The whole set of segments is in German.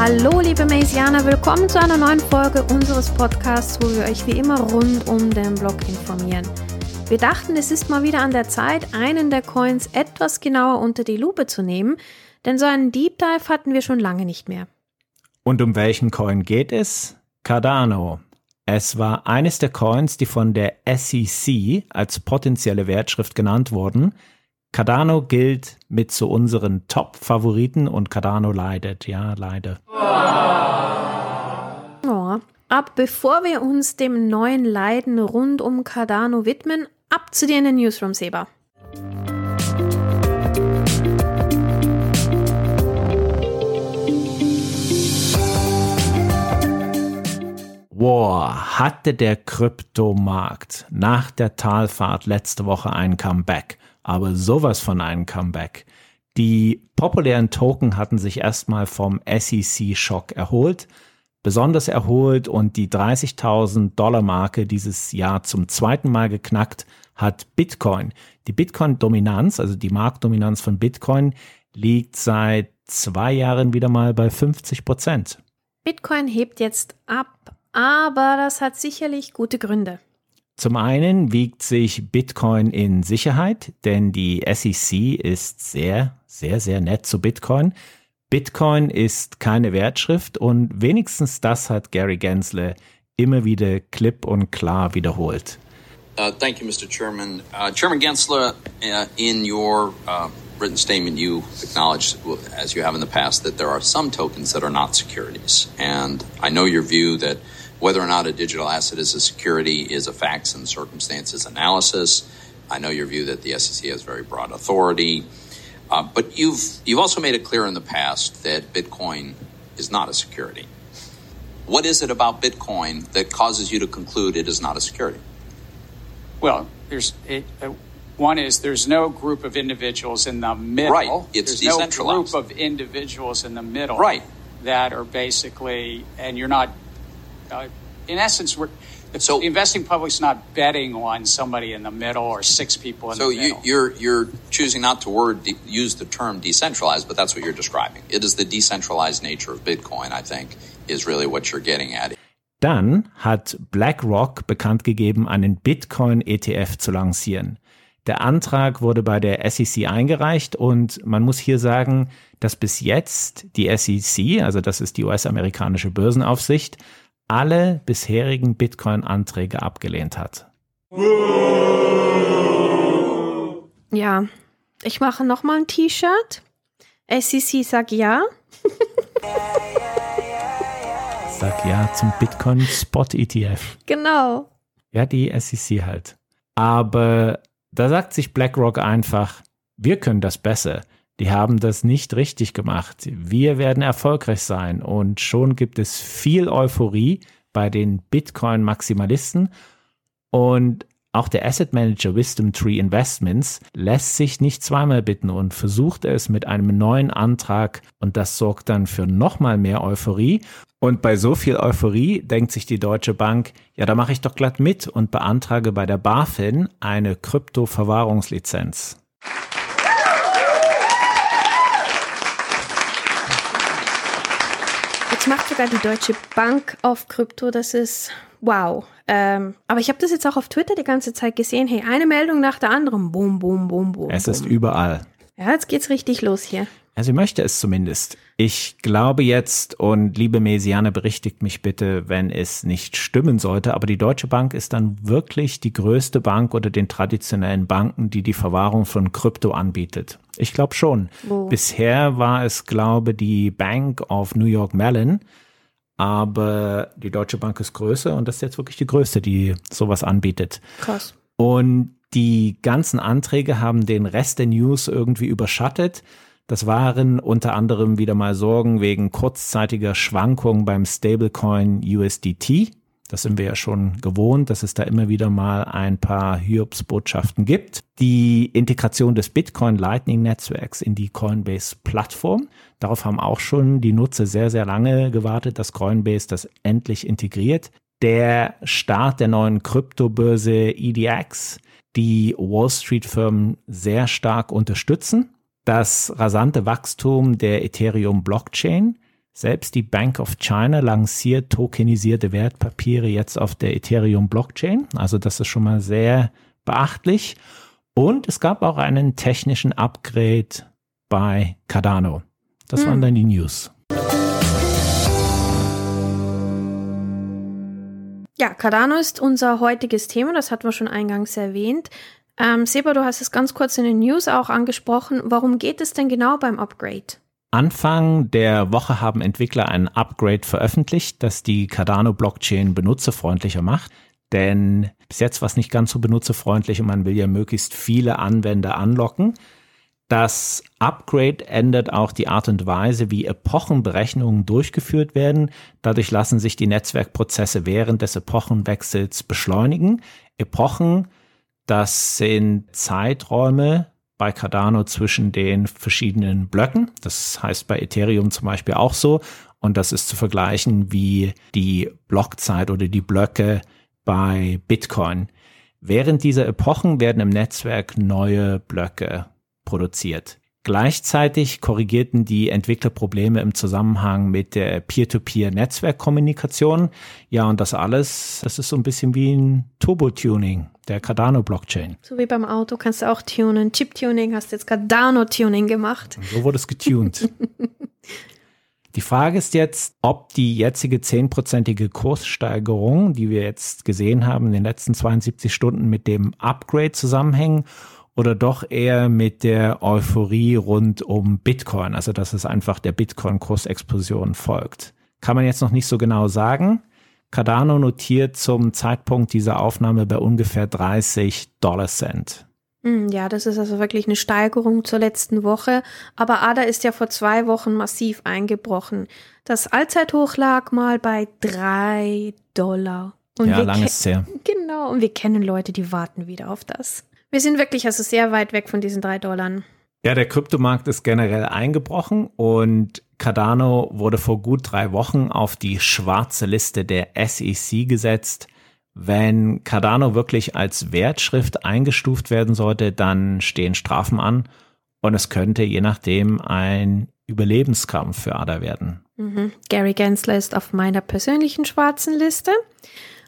Hallo liebe Maisiana, willkommen zu einer neuen Folge unseres Podcasts, wo wir euch wie immer rund um den Blog informieren. Wir dachten, es ist mal wieder an der Zeit, einen der Coins etwas genauer unter die Lupe zu nehmen, denn so einen Deep Dive hatten wir schon lange nicht mehr. Und um welchen Coin geht es? Cardano. Es war eines der Coins, die von der SEC als potenzielle Wertschrift genannt wurden. Cardano gilt mit zu unseren Top-Favoriten und Cardano leidet. Ja, leider. Oh. Ab bevor wir uns dem neuen Leiden rund um Cardano widmen, ab zu dir in den Newsroom, Seba. Wow, hatte der Kryptomarkt nach der Talfahrt letzte Woche ein Comeback, aber sowas von ein Comeback. Die populären Token hatten sich erstmal vom SEC-Schock erholt, besonders erholt, und die $30.000-Marke dieses Jahr zum zweiten Mal geknackt hat Bitcoin. Die Bitcoin-Dominanz, also die Marktdominanz von Bitcoin, liegt seit 2 Jahren wieder mal bei 50%. Bitcoin hebt jetzt ab. Aber das hat sicherlich gute Gründe. Zum einen wiegt sich Bitcoin in Sicherheit, denn die SEC ist sehr, sehr, sehr nett zu Bitcoin. Bitcoin ist keine Wertschrift und wenigstens das hat Gary Gensler immer wieder klipp und klar wiederholt. Thank you, Mr. Chairman. Chairman Gensler, in your written statement, you acknowledged, as you have in the past, that there are some tokens that are not securities. And I know your view that whether or not a digital asset is a security is a facts and circumstances analysis. I know your view that the SEC has very broad authority. But you've also made it clear in the past that Bitcoin is not a security. What is it about Bitcoin that causes you to conclude it is not a security? Well, one is there's no group of individuals in the middle. Right. It's there's decentralized. No group of individuals in the middle. Right. That are basically, and you're not, in essence, the investing public's not betting on somebody in the middle or 6 people in the middle. So you're choosing not to use the term decentralized, but that's what you're describing. It is the decentralized nature of Bitcoin, I think, is really what you're getting at. Dann hat BlackRock bekannt gegeben, einen Bitcoin-ETF zu lancieren. Der Antrag wurde bei der SEC eingereicht und man muss hier sagen, dass bis jetzt die SEC, also das ist die US-amerikanische Börsenaufsicht, alle bisherigen Bitcoin-Anträge abgelehnt hat. Ja, ich mache nochmal ein T-Shirt. SEC sagt ja. Sag ja zum Bitcoin-Spot-ETF. Genau. Ja, die SEC halt. Aber da sagt sich BlackRock einfach, wir können das besser. Die haben das nicht richtig gemacht. Wir werden erfolgreich sein. Und schon gibt es viel Euphorie bei den Bitcoin-Maximalisten. Und auch der Asset Manager Wisdom Tree Investments lässt sich nicht zweimal bitten und versucht es mit einem neuen Antrag. Und das sorgt dann für nochmal mehr Euphorie. Und bei so viel Euphorie denkt sich die Deutsche Bank, ja, da mache ich doch glatt mit und beantrage bei der BaFin eine Krypto-Verwahrungslizenz. Jetzt macht sogar die Deutsche Bank auf Krypto, das ist wow. Aber ich habe das jetzt auch auf Twitter die ganze Zeit gesehen. Hey, eine Meldung nach der anderen. Boom, boom, boom, boom. Es ist überall. Ja, jetzt geht's richtig los hier. Also ich möchte es zumindest. Ich glaube jetzt, und liebe Maisiana, berichtigt mich bitte, wenn es nicht stimmen sollte, aber die Deutsche Bank ist dann wirklich die größte Bank unter den traditionellen Banken, die die Verwahrung von Krypto anbietet. Ich glaube schon. Oh. Bisher war es, glaube ich, die Bank of New York Mellon, aber die Deutsche Bank ist größer und das ist jetzt wirklich die größte, die sowas anbietet. Krass. Und die ganzen Anträge haben den Rest der News irgendwie überschattet. Das waren unter anderem wieder mal Sorgen wegen kurzzeitiger Schwankungen beim Stablecoin USDT. Das sind wir ja schon gewohnt, dass es da immer wieder mal ein paar Hiobsbotschaften gibt. Die Integration des Bitcoin Lightning Netzwerks in die Coinbase Plattform. Darauf haben auch schon die Nutzer sehr, sehr lange gewartet, dass Coinbase das endlich integriert. Der Start der neuen Kryptobörse EDX, die Wall Street Firmen sehr stark unterstützen. Das rasante Wachstum der Ethereum-Blockchain, Selbst die Bank of China lanciert tokenisierte Wertpapiere jetzt auf der Ethereum-Blockchain. Also das ist schon mal sehr beachtlich. Und es gab auch einen technischen Upgrade bei Cardano. Das waren dann die News. Ja, Cardano ist unser heutiges Thema, das hatten wir schon eingangs erwähnt. Seba, du hast es ganz kurz in den News auch angesprochen. Warum geht es denn genau beim Upgrade? Anfang der Woche haben Entwickler ein Upgrade veröffentlicht, das die Cardano-Blockchain benutzerfreundlicher macht. Denn bis jetzt war es nicht ganz so benutzerfreundlich und man will ja möglichst viele Anwender anlocken. Das Upgrade ändert auch die Art und Weise, wie Epochenberechnungen durchgeführt werden. Dadurch lassen sich die Netzwerkprozesse während des Epochenwechsels beschleunigen. Epochen, das sind Zeiträume bei Cardano zwischen den verschiedenen Blöcken. Das heißt bei Ethereum zum Beispiel auch so. Und das ist zu vergleichen wie die Blockzeit oder die Blöcke bei Bitcoin. Während dieser Epochen werden im Netzwerk neue Blöcke produziert. Gleichzeitig korrigierten die Entwickler Probleme im Zusammenhang mit der Peer-to-Peer-Netzwerkkommunikation. Ja, und das alles, das ist so ein bisschen wie ein Turbo-Tuning der Cardano-Blockchain. So wie beim Auto kannst du auch tunen. Chip-Tuning, hast jetzt Cardano-Tuning gemacht. Und so wurde es getuned. Die Frage ist jetzt, ob die jetzige 10%ige Kurssteigerung, die wir jetzt gesehen haben in den letzten 72 Stunden, mit dem Upgrade zusammenhängen oder doch eher mit der Euphorie rund um Bitcoin, also dass es einfach der Bitcoin-Kursexplosion folgt. Kann man jetzt noch nicht so genau sagen. Cardano notiert zum Zeitpunkt dieser Aufnahme bei ungefähr 30 $Cent. Ja, das ist also wirklich eine Steigerung zur letzten Woche. Aber ADA ist ja vor 2 Wochen massiv eingebrochen. Das Allzeithoch lag mal bei $3. Und ja, lange ist es her. Genau, und wir kennen Leute, die warten wieder auf das. Wir sind wirklich also sehr weit weg von diesen $3. Ja, der Kryptomarkt ist generell eingebrochen und Cardano wurde vor gut 3 Wochen auf die schwarze Liste der SEC gesetzt. Wenn Cardano wirklich als Wertschrift eingestuft werden sollte, dann stehen Strafen an und es könnte je nachdem ein Überlebenskampf für ADA werden. Mhm. Gary Gensler ist auf meiner persönlichen schwarzen Liste,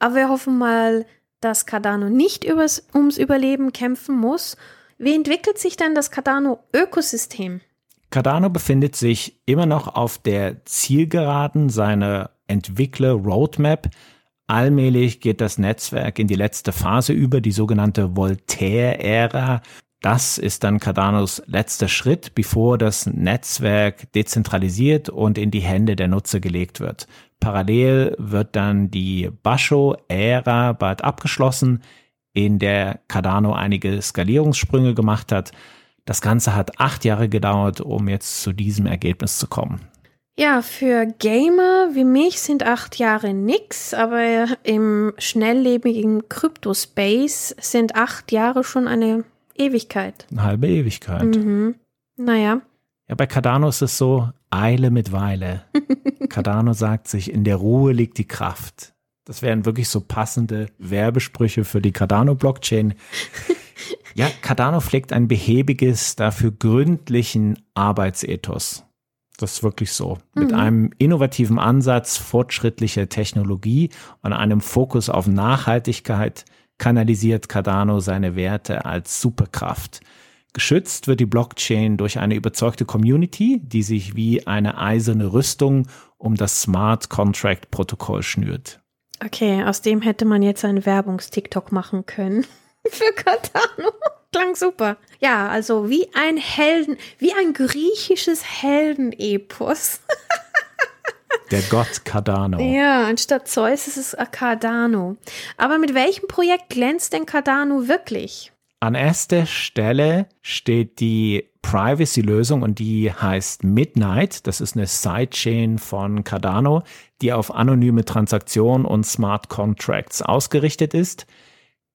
aber wir hoffen mal, dass Cardano nicht ums Überleben kämpfen muss. Wie entwickelt sich denn das Cardano-Ökosystem? Cardano befindet sich immer noch auf der Zielgeraden seiner Entwickler-Roadmap. Allmählich geht das Netzwerk in die letzte Phase über, die sogenannte Voltaire-Ära. Das ist dann Cardanos letzter Schritt, bevor das Netzwerk dezentralisiert und in die Hände der Nutzer gelegt wird. Parallel wird dann die Basho-Ära bald abgeschlossen, in der Cardano einige Skalierungssprünge gemacht hat. Das Ganze hat 8 Jahre gedauert, um jetzt zu diesem Ergebnis zu kommen. Ja, für Gamer wie mich sind 8 Jahre nix, aber im schnelllebigen Kryptospace sind 8 Jahre schon eine Ewigkeit. Eine halbe Ewigkeit. Mhm. Naja. Ja, bei Cardano ist es so, Eile mit Weile. Cardano sagt sich, in der Ruhe liegt die Kraft. Das wären wirklich so passende Werbesprüche für die Cardano-Blockchain. Ja, Cardano pflegt ein behäbiges, dafür gründlichen Arbeitsethos. Das ist wirklich so. Mit einem innovativen Ansatz fortschrittlicher Technologie und einem Fokus auf Nachhaltigkeit kanalisiert Cardano seine Werte als Superkraft. Geschützt wird die Blockchain durch eine überzeugte Community, die sich wie eine eiserne Rüstung um das Smart Contract Protokoll schnürt. Okay, aus dem hätte man jetzt einen Werbungs-TikTok machen können. Für Cardano. Klang super. Ja, also wie ein griechisches Heldenepos. Der Gott Cardano. Ja, anstatt Zeus ist es Cardano. Aber mit welchem Projekt glänzt denn Cardano wirklich? An erster Stelle steht die Privacy-Lösung und die heißt Midnight. Das ist eine Sidechain von Cardano, die auf anonyme Transaktionen und Smart Contracts ausgerichtet ist.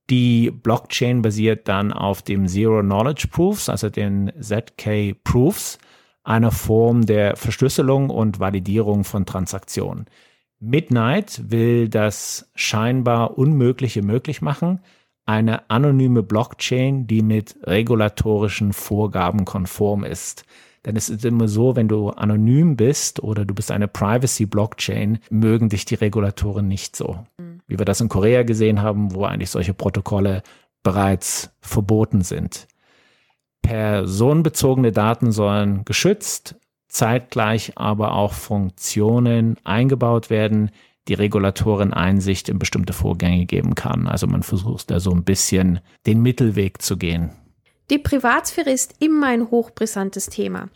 Die Blockchain basiert dann auf dem Zero-Knowledge-Proofs, also den ZK-Proofs, einer Form der Verschlüsselung und Validierung von Transaktionen. Midnight will das scheinbar Unmögliche möglich machen, eine anonyme Blockchain, die mit regulatorischen Vorgaben konform ist. Denn es ist immer so, wenn du anonym bist oder du bist eine Privacy-Blockchain, mögen dich die Regulatoren nicht so. Wie wir das in Korea gesehen haben, wo eigentlich solche Protokolle bereits verboten sind. Personenbezogene Daten sollen geschützt, zeitgleich aber auch Funktionen eingebaut werden, die Regulatoren Einsicht in bestimmte Vorgänge geben kann. Also man versucht da so ein bisschen den Mittelweg zu gehen. Die Privatsphäre ist immer ein hochbrisantes Thema.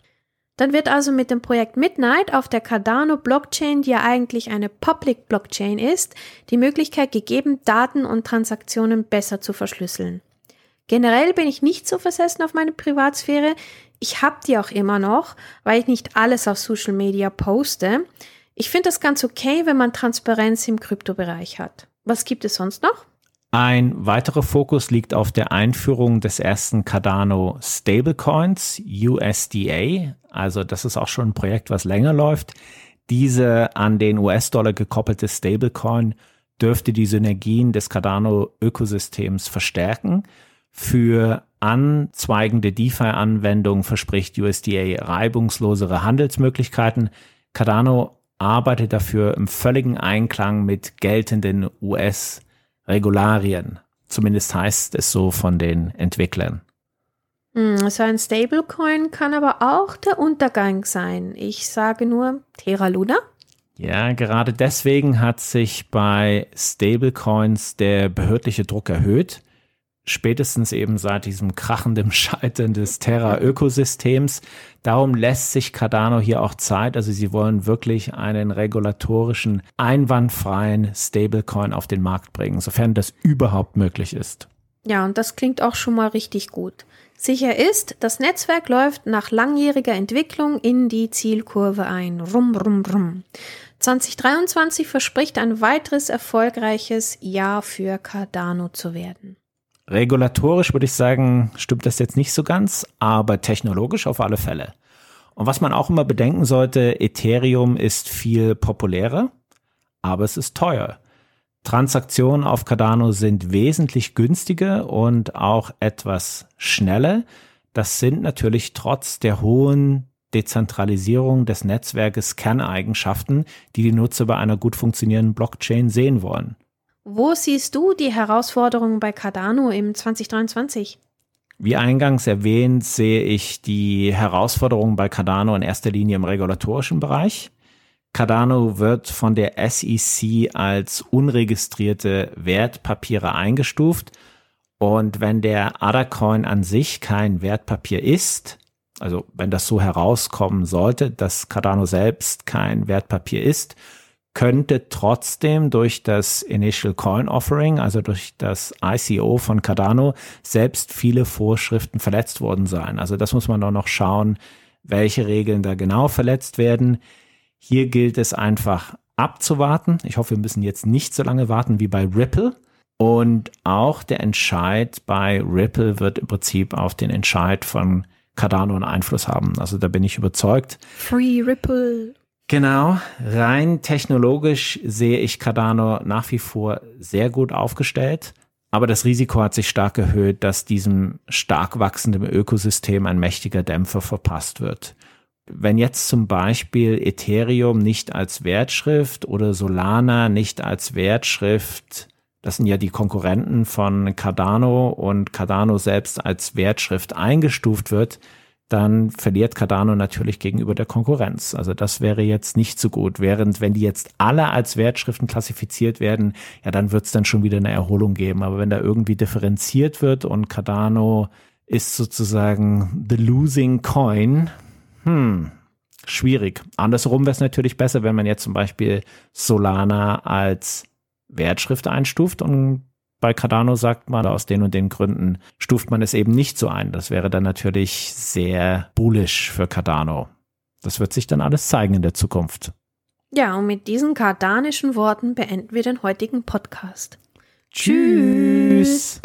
Dann wird also mit dem Projekt Midnight auf der Cardano-Blockchain, die ja eigentlich eine Public-Blockchain ist, die Möglichkeit gegeben, Daten und Transaktionen besser zu verschlüsseln. Generell bin ich nicht so versessen auf meine Privatsphäre. Ich habe die auch immer noch, weil ich nicht alles auf Social Media poste. Ich finde das ganz okay, wenn man Transparenz im Kryptobereich hat. Was gibt es sonst noch? Ein weiterer Fokus liegt auf der Einführung des ersten Cardano Stablecoins, USDA. Also das ist auch schon ein Projekt, was länger läuft. Diese an den US-Dollar gekoppelte Stablecoin dürfte die Synergien des Cardano-Ökosystems verstärken. Für anzweigende DeFi-Anwendungen verspricht USDA reibungslosere Handelsmöglichkeiten. Cardano arbeitet dafür im völligen Einklang mit geltenden US-Regularien. Zumindest heißt es so von den Entwicklern. So ein Stablecoin kann aber auch der Untergang sein. Ich sage nur Terra Luna. Ja, gerade deswegen hat sich bei Stablecoins der behördliche Druck erhöht. Spätestens eben seit diesem krachenden Scheitern des Terra-Ökosystems. Darum lässt sich Cardano hier auch Zeit. Also sie wollen wirklich einen regulatorischen, einwandfreien Stablecoin auf den Markt bringen, sofern das überhaupt möglich ist. Ja, und das klingt auch schon mal richtig gut. Sicher ist, das Netzwerk läuft nach langjähriger Entwicklung in die Zielkurve ein. Rum, rum, rum. 2023 verspricht ein weiteres erfolgreiches Jahr für Cardano zu werden. Regulatorisch würde ich sagen, stimmt das jetzt nicht so ganz, aber technologisch auf alle Fälle. Und was man auch immer bedenken sollte, Ethereum ist viel populärer, aber es ist teuer. Transaktionen auf Cardano sind wesentlich günstiger und auch etwas schneller. Das sind natürlich trotz der hohen Dezentralisierung des Netzwerkes Kerneigenschaften, die die Nutzer bei einer gut funktionierenden Blockchain sehen wollen. Wo siehst du die Herausforderungen bei Cardano im 2023? Wie eingangs erwähnt, sehe ich die Herausforderungen bei Cardano in erster Linie im regulatorischen Bereich. Cardano wird von der SEC als unregistrierte Wertpapiere eingestuft. Und wenn der ADA-Coin an sich kein Wertpapier ist, also wenn das so herauskommen sollte, dass Cardano selbst kein Wertpapier ist, könnte trotzdem durch das Initial Coin Offering, also durch das ICO von Cardano, selbst viele Vorschriften verletzt worden sein. Also das muss man doch noch schauen, welche Regeln da genau verletzt werden. Hier gilt es einfach abzuwarten. Ich hoffe, wir müssen jetzt nicht so lange warten wie bei Ripple. Und auch der Entscheid bei Ripple wird im Prinzip auf den Entscheid von Cardano einen Einfluss haben. Also da bin ich überzeugt. Free Ripple. Genau, rein technologisch sehe ich Cardano nach wie vor sehr gut aufgestellt, aber das Risiko hat sich stark erhöht, dass diesem stark wachsenden Ökosystem ein mächtiger Dämpfer verpasst wird. Wenn jetzt zum Beispiel Ethereum nicht als Wertschrift oder Solana nicht als Wertschrift, das sind ja die Konkurrenten von Cardano, und Cardano selbst als Wertschrift eingestuft wird, dann verliert Cardano natürlich gegenüber der Konkurrenz. Also das wäre jetzt nicht so gut. Während wenn die jetzt alle als Wertschriften klassifiziert werden, ja, dann wird es dann schon wieder eine Erholung geben. Aber wenn da irgendwie differenziert wird und Cardano ist sozusagen the losing coin, schwierig. Andersrum wäre es natürlich besser, wenn man jetzt zum Beispiel Solana als Wertschrift einstuft und bei Cardano sagt man, aus den und den Gründen stuft man es eben nicht so ein. Das wäre dann natürlich sehr bullish für Cardano. Das wird sich dann alles zeigen in der Zukunft. Ja, und mit diesen kardanischen Worten beenden wir den heutigen Podcast. Tschüss!